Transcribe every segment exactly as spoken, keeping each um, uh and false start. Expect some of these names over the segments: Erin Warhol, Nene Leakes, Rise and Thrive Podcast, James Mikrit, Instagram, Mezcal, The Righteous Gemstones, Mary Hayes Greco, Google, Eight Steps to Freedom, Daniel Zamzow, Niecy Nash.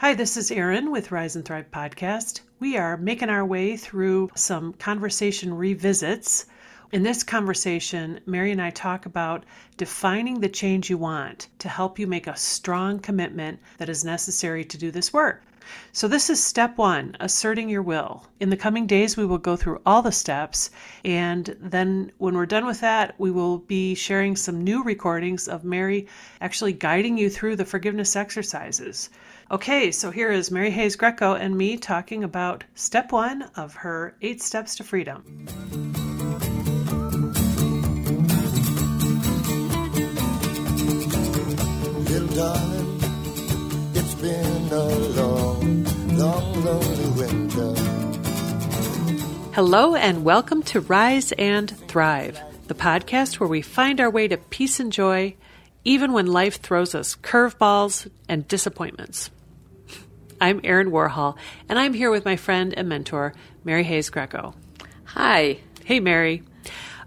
Hi, this is Erin with Rise and Thrive Podcast. We are making our way through some conversation revisits. In this conversation, Mary and I talk about defining the change you want to help you make a strong commitment that is necessary to do this work. So this is step one, asserting your will. In the coming days, we will go through all the steps. And then when we're done with that, we will be sharing some new recordings of Mary actually guiding you through the forgiveness exercises. Okay, so here is Mary Hayes Greco and me talking about step one of her Eight Steps to Freedom. Little darling, it's been a long, long, lonely winter. Hello and welcome to Rise and Thrive, the podcast where we find our way to peace and joy, even when life throws us curveballs and disappointments. I'm Erin Warhol, and I'm here with my friend and mentor, Mary Hayes Greco. Hi. Hey, Mary.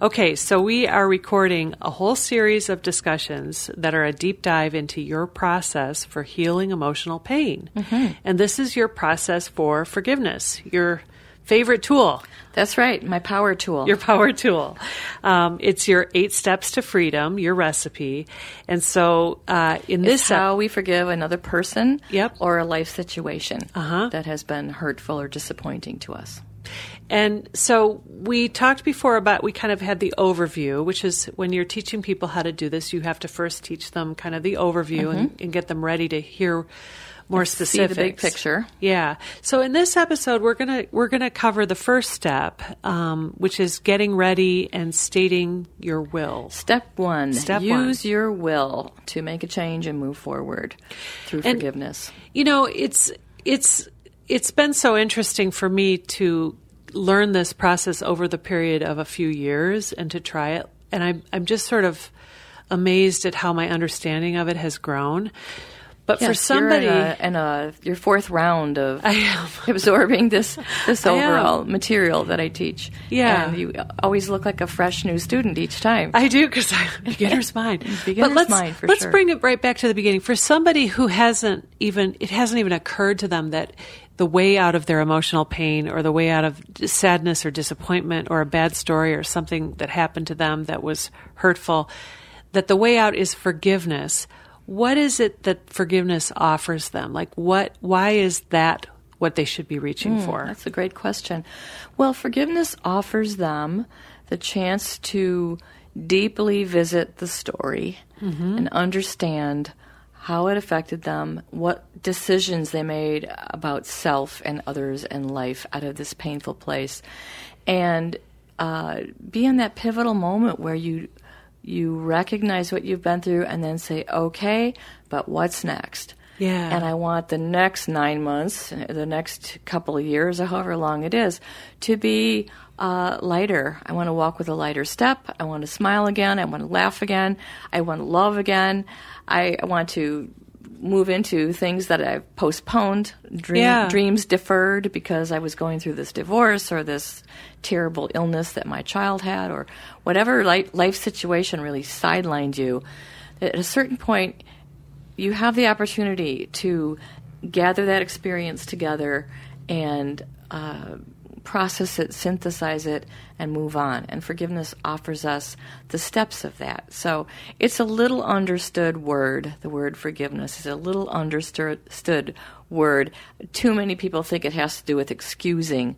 Okay, so we are recording a whole series of discussions that are a deep dive into your process for healing emotional pain. Mm-hmm. And this is your process for forgiveness, your favorite tool. That's right, my power tool. Your power tool. Um, it's your Eight Steps to Freedom, your recipe. And so uh, in this... It's how we forgive another person yep. or a life situation uh-huh. that has been hurtful or disappointing to us. And so we talked before about, we kind of had the overview, which is when you're teaching people how to do this, you have to first teach them kind of the overview mm-hmm. and, and get them ready to hear more Let's specifics. See the big picture. Yeah. So in this episode, we're gonna we're gonna cover the first step, um, which is getting ready and stating your will. Step one. Step use one. Use your will to make a change and move forward through and, forgiveness. You know, it's it's. It's been so interesting for me to learn this process over the period of a few years and to try it. And I'm, I'm just sort of amazed at how my understanding of it has grown. But yes, for somebody... You're in, a, in a, your fourth round of I am. absorbing this, this overall am. material that I teach. Yeah. And you always look like a fresh new student each time. I do, because I'm beginner's mind. Beginner's but let's, mind, for let's sure. Let's bring it right back to the beginning. For somebody who hasn't even... It hasn't even occurred to them that... the way out of their emotional pain or the way out of sadness or disappointment or a bad story or something that happened to them that was hurtful, that the way out is forgiveness. What is it that forgiveness offers them? Like what, why is that what they should be reaching mm, for? That's a great question. Well, forgiveness offers them the chance to deeply visit the story mm-hmm. and understand how it affected them, what decisions they made about self and others and life out of this painful place, and uh, be in that pivotal moment where you you recognize what you've been through and then say, okay, but what's next? Yeah. And I want the next nine months, the next couple of years, or however long it is, to be uh, lighter. I want to walk with a lighter step. I want to smile again. I want to laugh again. I want to love again. I want to move into things that I've postponed, dream, yeah. dreams deferred because I was going through this divorce or this terrible illness that my child had or whatever life, life situation really sidelined you. At a certain point, you have the opportunity to gather that experience together and uh, process it, synthesize it, and move on. And forgiveness offers us the steps of that. So it's a little understood word. The word forgiveness is a little understood word. Too many people think it has to do with excusing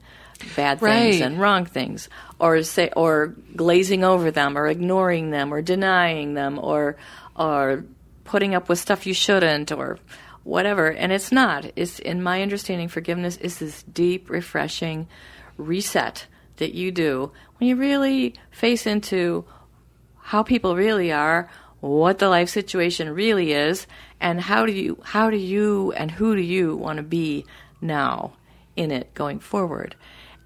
bad right. things and wrong things, or say, or glazing over them, or ignoring them, or denying them, or or putting up with stuff you shouldn't or whatever. And it's not. It's, in my understanding, forgiveness is this deep, refreshing reset that you do when you really face into how people really are, what the life situation really is, and how do you, how do you and who do you want to be now in it going forward.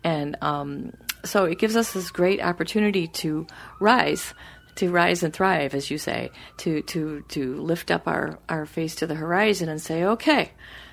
And um, so it gives us this great opportunity to rise to rise and thrive, as you say, to to, to lift up our, our face to the horizon and say, okay,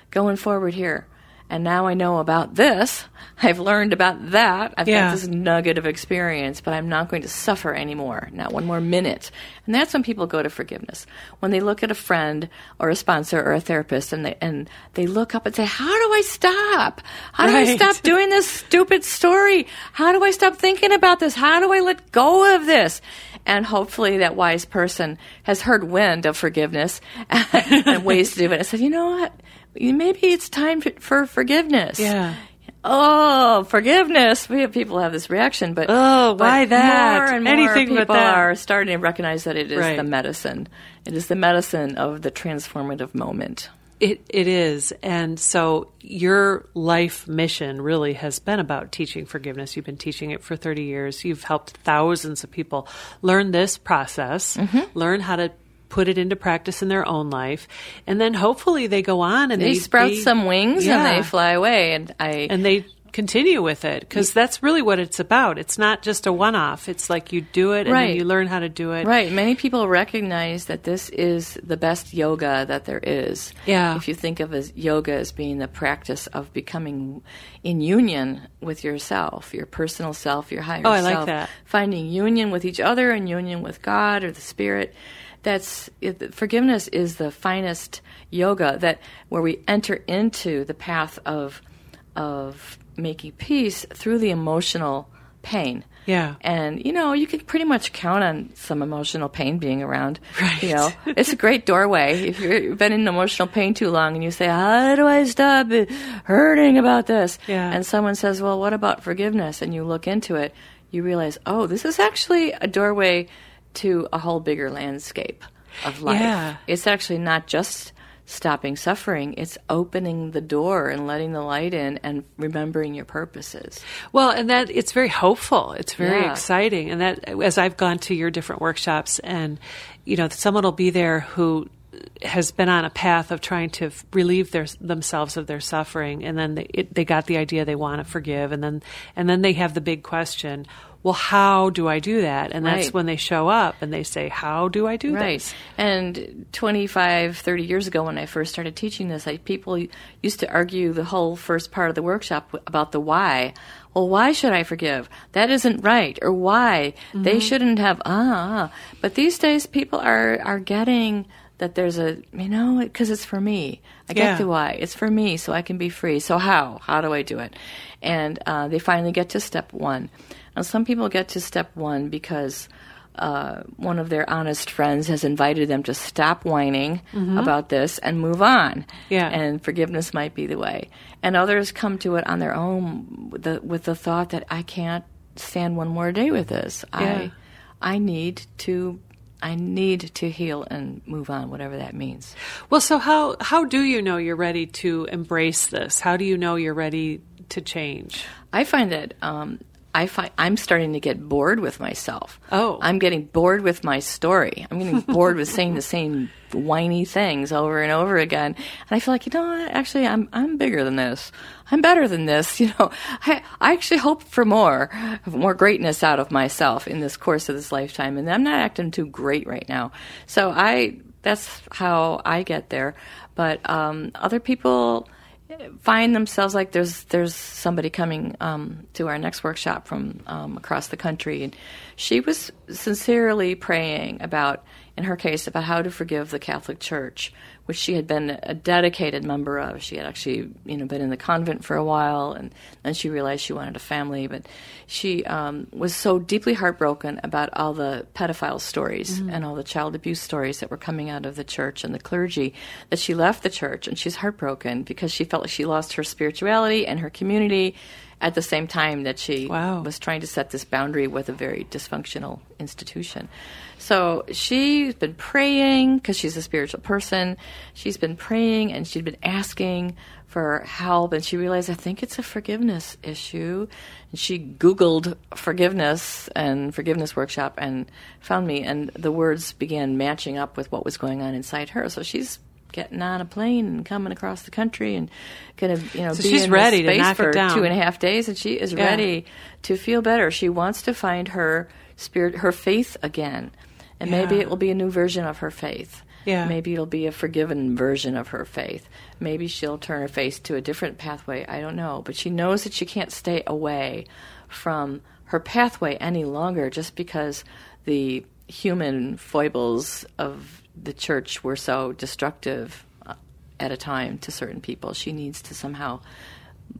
going forward here. and now I know about this, I've learned about that, I've yeah. got this nugget of experience, but I'm not going to suffer anymore, not one more minute. And that's when people go to forgiveness. When they look at a friend or a sponsor or a therapist and they and they look up and say, how do I stop? How do right. I stop doing this stupid story? How do I stop thinking about this? How do I let go of this? And hopefully that wise person has heard wind of forgiveness and, and ways to do it. I said, you know what? Maybe it's time for forgiveness. Yeah. Oh, forgiveness. We have people have this reaction, but oh, why but that? More and more Anything people but that. Are starting to recognize that it is right. the medicine. It is the medicine of the transformative moment. It it is. And so your life mission really has been about teaching forgiveness. You've been teaching it for thirty years. You've helped thousands of people learn this process, mm-hmm. learn how to put it into practice in their own life, and then hopefully they go on and they, they sprout they, some wings yeah. and they fly away, and I and they continue with it, because that's really what it's about. It's not just a one-off. It's like you do it and right. then you learn how to do it. Right. Many people recognize that this is the best yoga that there is. Yeah. If you think of as yoga as being the practice of becoming in union with yourself, your personal self, your higher oh, I self, like that. Finding union with each other and union with God or the Spirit. That's it, forgiveness is the finest yoga that where we enter into the path of of making peace through the emotional pain. Yeah. And, you know, you can pretty much count on some emotional pain being around. Right. You know, it's a great doorway. If you've been in emotional pain too long and you say, how do I stop hurting about this? Yeah. And someone says, well, what about forgiveness? And you look into it, you realize, oh, this is actually a doorway to a whole bigger landscape of life. Yeah. It's actually not just stopping suffering. It's opening the door and letting the light in and remembering your purposes. Well, and that it's very hopeful. It's very yeah. exciting. And that as I've gone to your different workshops, and you know, someone will be there who has been on a path of trying to f- relieve their, themselves of their suffering, and then they, it, they got the idea they want to forgive, and then and then they have the big question, well, how do I do that? And that's right. when they show up and they say, how do I do right. this? And twenty-five, thirty years ago when I first started teaching this, I, people used to argue the whole first part of the workshop about the why. Well, why should I forgive? That isn't right. Or why? Mm-hmm. They shouldn't have, ah. But these days people are, are getting that there's a, you know, because it's for me. I get yeah. the why. It's for me, so I can be free. So how? How do I do it? And uh, they finally get to step one. And some people get to step one because uh, one of their honest friends has invited them to stop whining mm-hmm. about this and move on. Yeah. And forgiveness might be the way. And others come to it on their own with the, with the thought that I can't stand one more day with this. Yeah. I I need to... I need to heal and move on, whatever that means. Well, so how, how do you know you're ready to embrace this? How do you know you're ready to change? I find that um, I find I'm starting to get bored with myself. Oh. I'm getting bored with my story. I'm getting bored with saying the same whiny things over and over again. And I feel like, you know what? Actually, I'm I'm bigger than this. I'm better than this. You know, I, I actually hope for more, more greatness out of myself in this course of this lifetime. And I'm not acting too great right now. So I that's how I get there. But um, other people find themselves like there's there's somebody coming um, to our next workshop from um, across the country. And she was sincerely praying about, in her case, about how to forgive the Catholic Church, which she had been a dedicated member of. She had actually, you know, been in the convent for a while, and then she realized she wanted a family. But she um, was so deeply heartbroken about all the pedophile stories mm-hmm. and all the child abuse stories that were coming out of the church and the clergy that she left the church, and she's heartbroken because she felt like she lost her spirituality and her community at the same time that she wow. was trying to set this boundary with a very dysfunctional institution. So she's been praying, because she's a spiritual person, she's been praying and she'd been asking for help, and she realized, I think it's a forgiveness issue. And she Googled forgiveness and forgiveness workshop and found me, and the words began matching up with what was going on inside her. So she's getting on a plane and coming across the country and going to, you know, so be she's in ready this space to for two and a half days, and she is yeah. ready to feel better. She wants to find her spirit, her faith again, and yeah. maybe it will be a new version of her faith. Yeah. Maybe it'll be a forgiven version of her faith. Maybe she'll turn her face to a different pathway. I don't know. But she knows that she can't stay away from her pathway any longer just because the human foibles of the church were so destructive at a time to certain people. She needs to somehow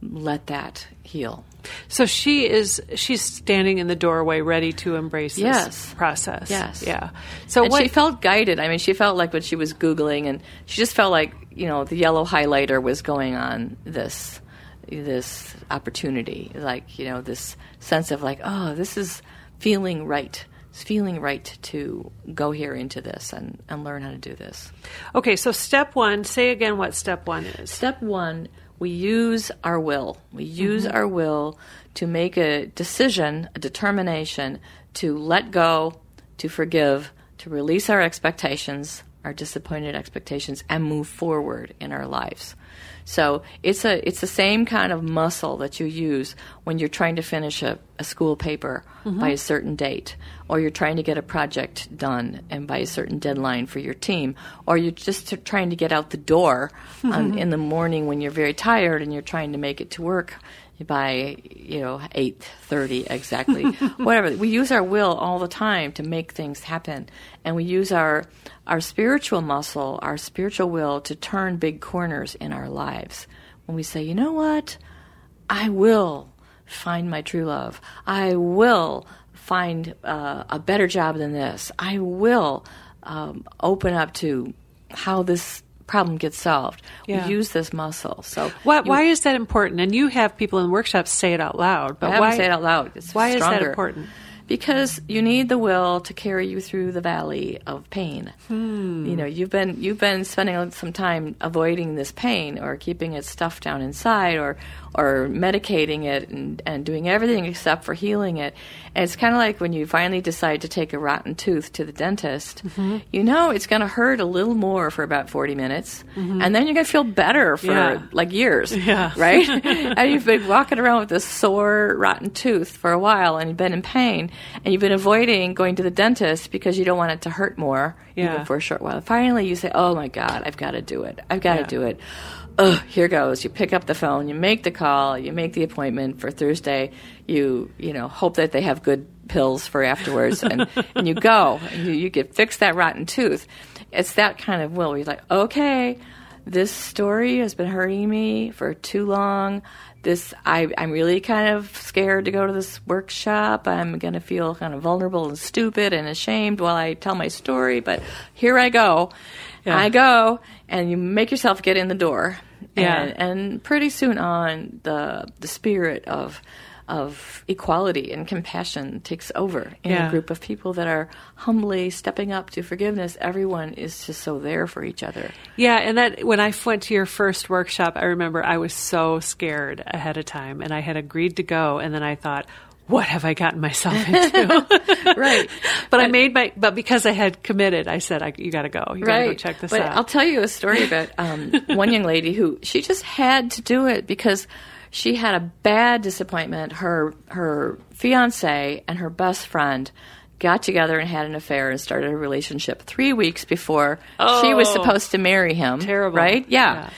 let that heal. So she is she's standing in the doorway ready to embrace yes. this process. Yes. Yeah. So and what, she felt guided. I mean, she felt like when she was Googling, and she just felt like, you know, the yellow highlighter was going on this this opportunity, like, you know, this sense of like, oh, this is feeling right. It's feeling right to go here into this and, and learn how to do this. Okay, so step one, say again what step one is. Step one, we use our will. We use mm-hmm. our will to make a decision, a determination to let go, to forgive, to release our expectations, our disappointed expectations, and move forward in our lives. So it's a it's the same kind of muscle that you use when you're trying to finish a, a school paper mm-hmm. by a certain date, or you're trying to get a project done and by a certain deadline for your team, or you're just trying to get out the door mm-hmm. on, in the morning when you're very tired and you're trying to make it to work by, you know, eight thirty exactly, whatever. We use our will all the time to make things happen, and we use our our spiritual muscle, our spiritual will to turn big corners in our lives. When we say, you know what, I will find my true love. I will find uh, a better job than this. I will um, open up to how this problem gets solved. Yeah. We use this muscle. So why, you, why is that important? And you have people in workshops say it out loud. But I why say it out loud? It's why stronger. Is that important? Because you need the will to carry you through the valley of pain. Hmm. You know, you've been you've been spending some time avoiding this pain, or keeping it stuffed down inside, or or medicating it, and, and doing everything except for healing it. And it's kind of like when you finally decide to take a rotten tooth to the dentist. Mm-hmm. You know it's going to hurt a little more for about forty minutes, mm-hmm. and then you're going to feel better for yeah. like years, yeah. right? And you've been walking around with this sore, rotten tooth for a while, and you've been in pain, and you've been avoiding going to the dentist because you don't want it to hurt more yeah. even for a short while. Finally, you say, oh, my God, I've got to do it. I've got to yeah. do it. Oh, here goes. You pick up the phone, you make the call, you make the appointment for Thursday, you you know, hope that they have good pills for afterwards, and, and you go, and you, you get fix that rotten tooth. It's that kind of will where you're like, okay, this story has been hurting me for too long. This I, I'm really kind of scared to go to this workshop. I'm going to feel kind of vulnerable and stupid and ashamed while I tell my story, but here I go. Yeah. I go, and you make yourself get in the door. Yeah. And, and pretty soon on, the the spirit of of equality and compassion takes over in yeah. a group of people that are humbly stepping up to forgiveness. Everyone is just so there for each other. Yeah, and that when I went to your first workshop, I remember I was so scared ahead of time, and I had agreed to go, and then I thought, what have I gotten myself into? Right. But, but I made my, but because I had committed, I said, I, you got to go. You got to right. go check this but out. But I'll tell you a story about um, one young lady who, she just had to do it because she had a bad disappointment. Her, her fiance and her best friend got together and had an affair and started a relationship three weeks before oh, she was supposed to marry him. Terrible. Right? Yeah. yeah.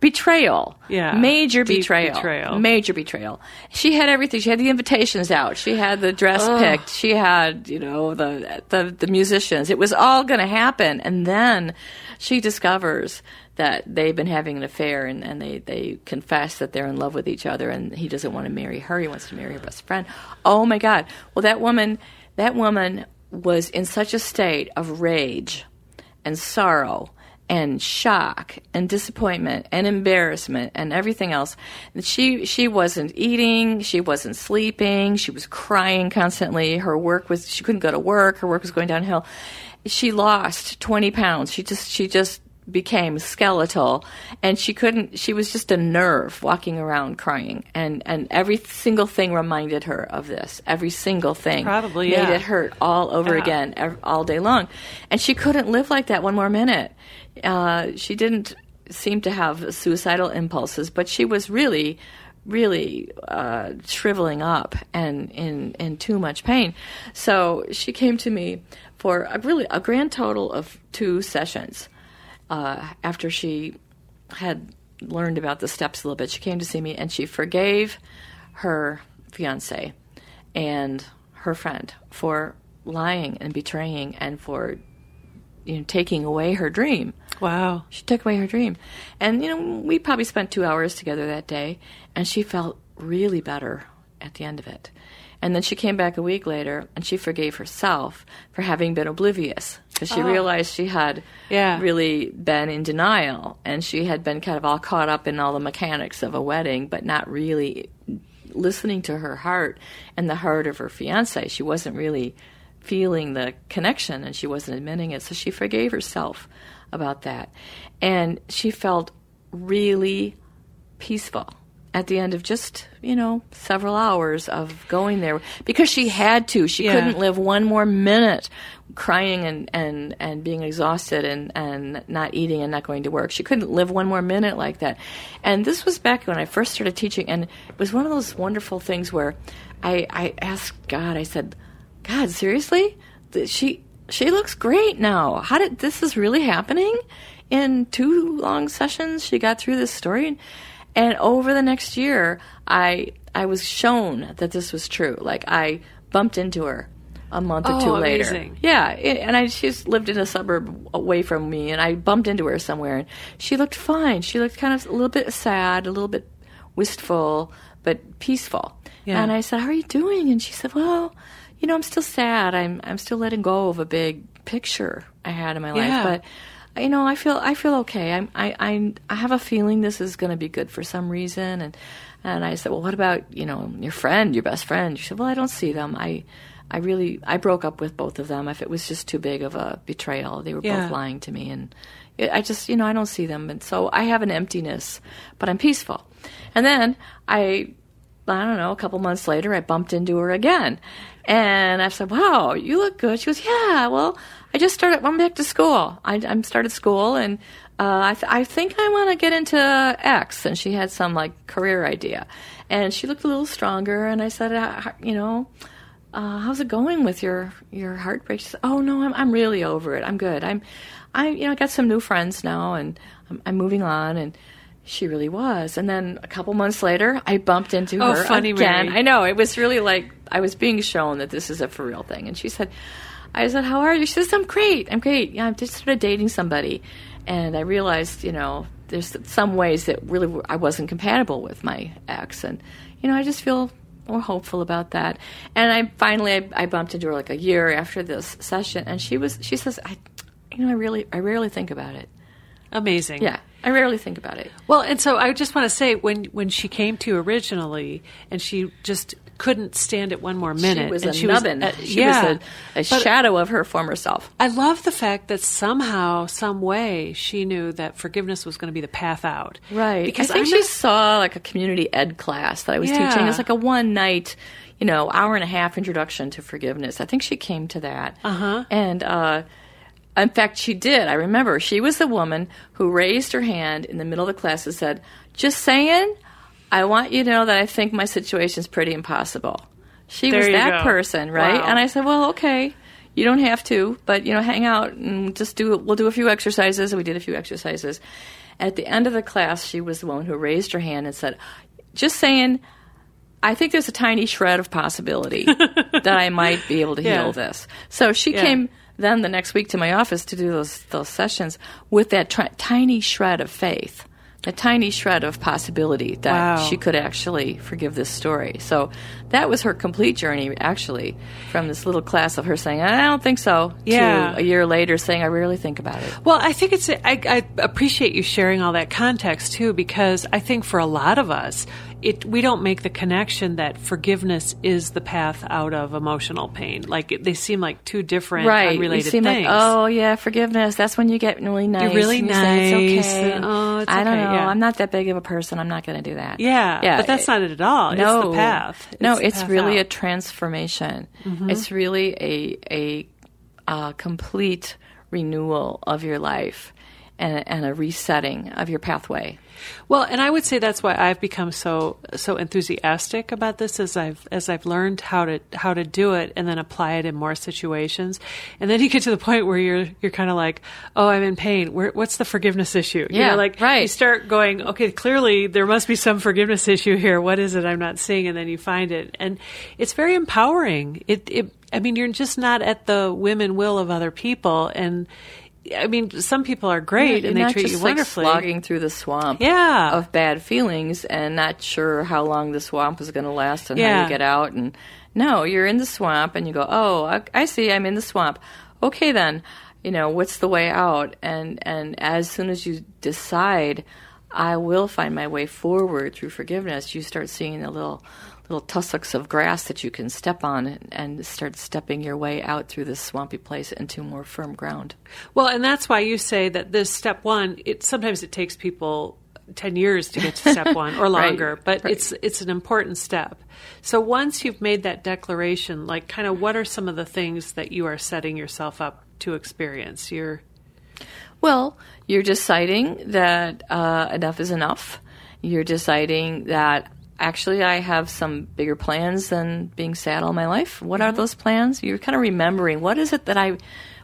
Betrayal. Yeah. Major betrayal. betrayal. Major betrayal. She had everything. She had the invitations out. She had the dress Ugh. picked. She had, you know, the the, the musicians. It was all going to happen. And then she discovers that they've been having an affair, and, and they, they confess that they're in love with each other, and he doesn't want to marry her. He wants to marry her best friend. Oh, my God. Well, that woman, that woman was in such a state of rage and sorrow and shock and disappointment and embarrassment and everything else. She she wasn't eating, she wasn't sleeping, she was crying constantly. Her work was she couldn't go to work, her work was going downhill. She lost twenty pounds. She just she just became skeletal, and she couldn't she was just a nerve walking around crying, and and every single thing reminded her of this. Every single thing probably made yeah. it hurt all over yeah. again all day long, and she couldn't live like that one more minute. Uh, she didn't seem to have suicidal impulses, but she was really really uh, shriveling up and in, in too much pain. So she came to me for a really a grand total of two sessions uh, after she had learned about the steps a little bit. She came to see me, and she forgave her fiancé and her friend for lying and betraying and for, you know, taking away her dream. Wow. She took away her dream. And, you know, we probably spent two hours together that day, and she felt really better at the end of it. And then she came back a week later, and she forgave herself for having been oblivious, because she oh. realized she had yeah. really been in denial, and she had been kind of all caught up in all the mechanics of a wedding, but not really listening to her heart and the heart of her fiancé. She wasn't really feeling the connection, and she wasn't admitting it. So she forgave herself about that. And she felt really peaceful at the end of just, you know, several hours of going there, because she had to. She yeah. couldn't live one more minute crying and, and, and being exhausted and, and not eating and not going to work. She couldn't live one more minute like that. And this was back when I first started teaching, and it was one of those wonderful things where I, I asked God, I said, God, seriously? She she looks great now. How did this is really happening? In two long sessions, she got through this story. And, and over the next year, I I was shown that this was true. Like, I bumped into her a month or oh, two later. Amazing. Yeah, and I she's lived in a suburb away from me, and I bumped into her somewhere, and she looked fine. She looked kind of a little bit sad, a little bit wistful, but peaceful. Yeah. And I said, how are you doing? And she said, well, you know, I'm still sad. I'm I'm still letting go of a big picture I had in my yeah. life. But, you know, I feel I feel okay. I'm, I I I have a feeling this is going to be good for some reason. And and I said, well, what about, you know, your friend, your best friend? She said, well, I don't see them. I I really I broke up with both of them. If it was just too big of a betrayal, they were yeah. both lying to me, and it, I just you know I don't see them. And so I have an emptiness, but I'm peaceful. And then I. I don't know, a couple months later, I bumped into her again. And I said, wow, you look good. She goes, yeah, well, I just started, I'm back to school. I, I started school, and uh, I, th- I think I want to get into X. And she had some, like, career idea. And she looked a little stronger, and I said, uh, you know, uh, how's it going with your, your heartbreak? She said, oh, no, I'm I'm really over it. I'm good. I'm, I you know, I got some new friends now, and I'm, I'm moving on, and she really was. And then a couple months later, I bumped into her oh, funny, again. Mary. I know. It was really like I was being shown that this is a for real thing. And she said, I said, how are you? She says, I'm great. I'm great. Yeah, I just started dating somebody. And I realized, you know, there's some ways that really were, I wasn't compatible with my ex. And, you know, I just feel more hopeful about that. And I finally, I, I bumped into her like a year after this session. And she was, she says, I, you know, I really, I rarely think about it. Amazing. Yeah. I rarely think about it. Well, and so I just want to say, when, when she came to you originally, and she just couldn't stand it one more minute. She was and a she nubbin. Was, uh, she yeah. was a, a shadow of her former self. I love the fact that somehow, some way, she knew that forgiveness was going to be the path out. Right. Because I think I'm she not... saw like a community ed class that I was yeah. teaching. It was like a one-night, you know, hour-and-a-half introduction to forgiveness. I think she came to that. Uh-huh. And, uh in fact, she did. I remember she was the woman who raised her hand in the middle of the class and said, just saying, I want you to know that I think my situation's pretty impossible. She there was that go. person, right? Wow. And I said, well, okay, you don't have to, but, you know, hang out and just do we'll do a few exercises. And we did a few exercises. At the end of the class, she was the one who raised her hand and said, just saying, I think there's a tiny shred of possibility that I might be able to yeah. heal this. So she yeah. came then the next week to my office to do those those sessions with that tri- tiny shred of faith, a tiny shred of possibility that wow. she could actually forgive this story. So that was her complete journey, actually, from this little class of her saying, I don't think so, yeah. to a year later saying, I rarely think about it. Well, I think it's, I, I appreciate you sharing all that context, too, because I think for a lot of us, It, we don't make the connection that forgiveness is the path out of emotional pain. Like, it, they seem like two different, right. unrelated seem things. Like, oh, yeah, forgiveness. That's when you get really nice. You're really and you nice. Say, it's okay. And, oh, it's I okay. don't know. Yeah. I'm not that big of a person. I'm not going to do that. Yeah, yeah. But that's it, not it at all. No, it's the path. It's no, the it's path really out. a transformation. Mm-hmm. It's really a, a a complete renewal of your life. and, and a resetting of your pathway. Well, and I would say that's why I've become so so enthusiastic about this, as I've as I've learned how to how to do it and then apply it in more situations. And then you get to the point where you're you're kind of like, oh, I'm in pain. Where, what's the forgiveness issue? You yeah, know, like right. You start going, okay, clearly there must be some forgiveness issue here. What is it I'm not seeing? And then you find it, and it's very empowering. It, it I mean, you're just not at the whim and will of other people. And I mean, some people are great yeah, and they treat just you wonderfully. Like slogging through the swamp yeah. of bad feelings and not sure how long the swamp is going to last and yeah. how you get out. And no, you're in the swamp and you go, oh, I, I see, I'm in the swamp. Okay, then, you know, what's the way out? And and as soon as you decide, I will find my way forward through forgiveness, you start seeing the little little tussocks of grass that you can step on and, and start stepping your way out through this swampy place into more firm ground. Well, and that's why you say that this step one, it sometimes it takes people ten years to get to step one or longer, right, but right. it's it's an important step. So once you've made that declaration, like kind of what are some of the things that you are setting yourself up to experience? You're Well, you're deciding that uh, enough is enough. You're deciding that actually I have some bigger plans than being sad all my life. What mm-hmm. are those plans? You're kind of remembering what is it that I,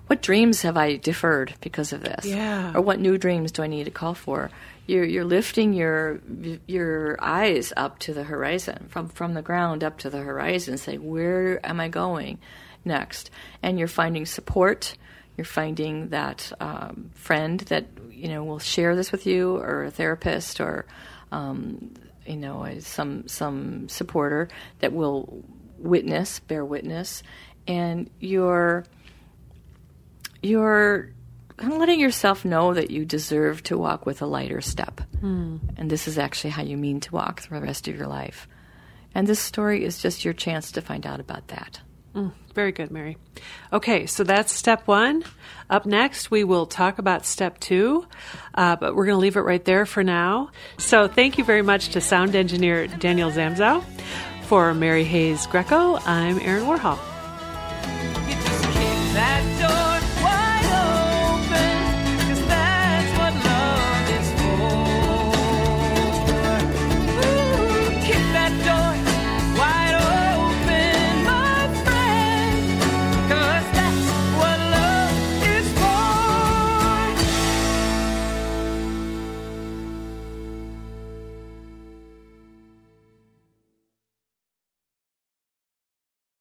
what dreams have I deferred because of this? Yeah. Or what new dreams do I need to call for? You're, you're lifting your your eyes up to the horizon, from, from the ground up to the horizon, saying, where am I going next? And you're finding support. You're finding that um, friend that, you know, will share this with you, or a therapist, or, um, you know, some some supporter that will witness, bear witness. And you're, you're kind of letting yourself know that you deserve to walk with a lighter step. Mm. And this is actually how you mean to walk the rest of your life. And this story is just your chance to find out about that. Mm, very good, Mary. Okay, so that's step one. Up next, we will talk about step two, uh, but we're going to leave it right there for now. So thank you very much to sound engineer Daniel Zamzow. For Mary Hayes Greco, I'm Erin Warhol. You just keep that-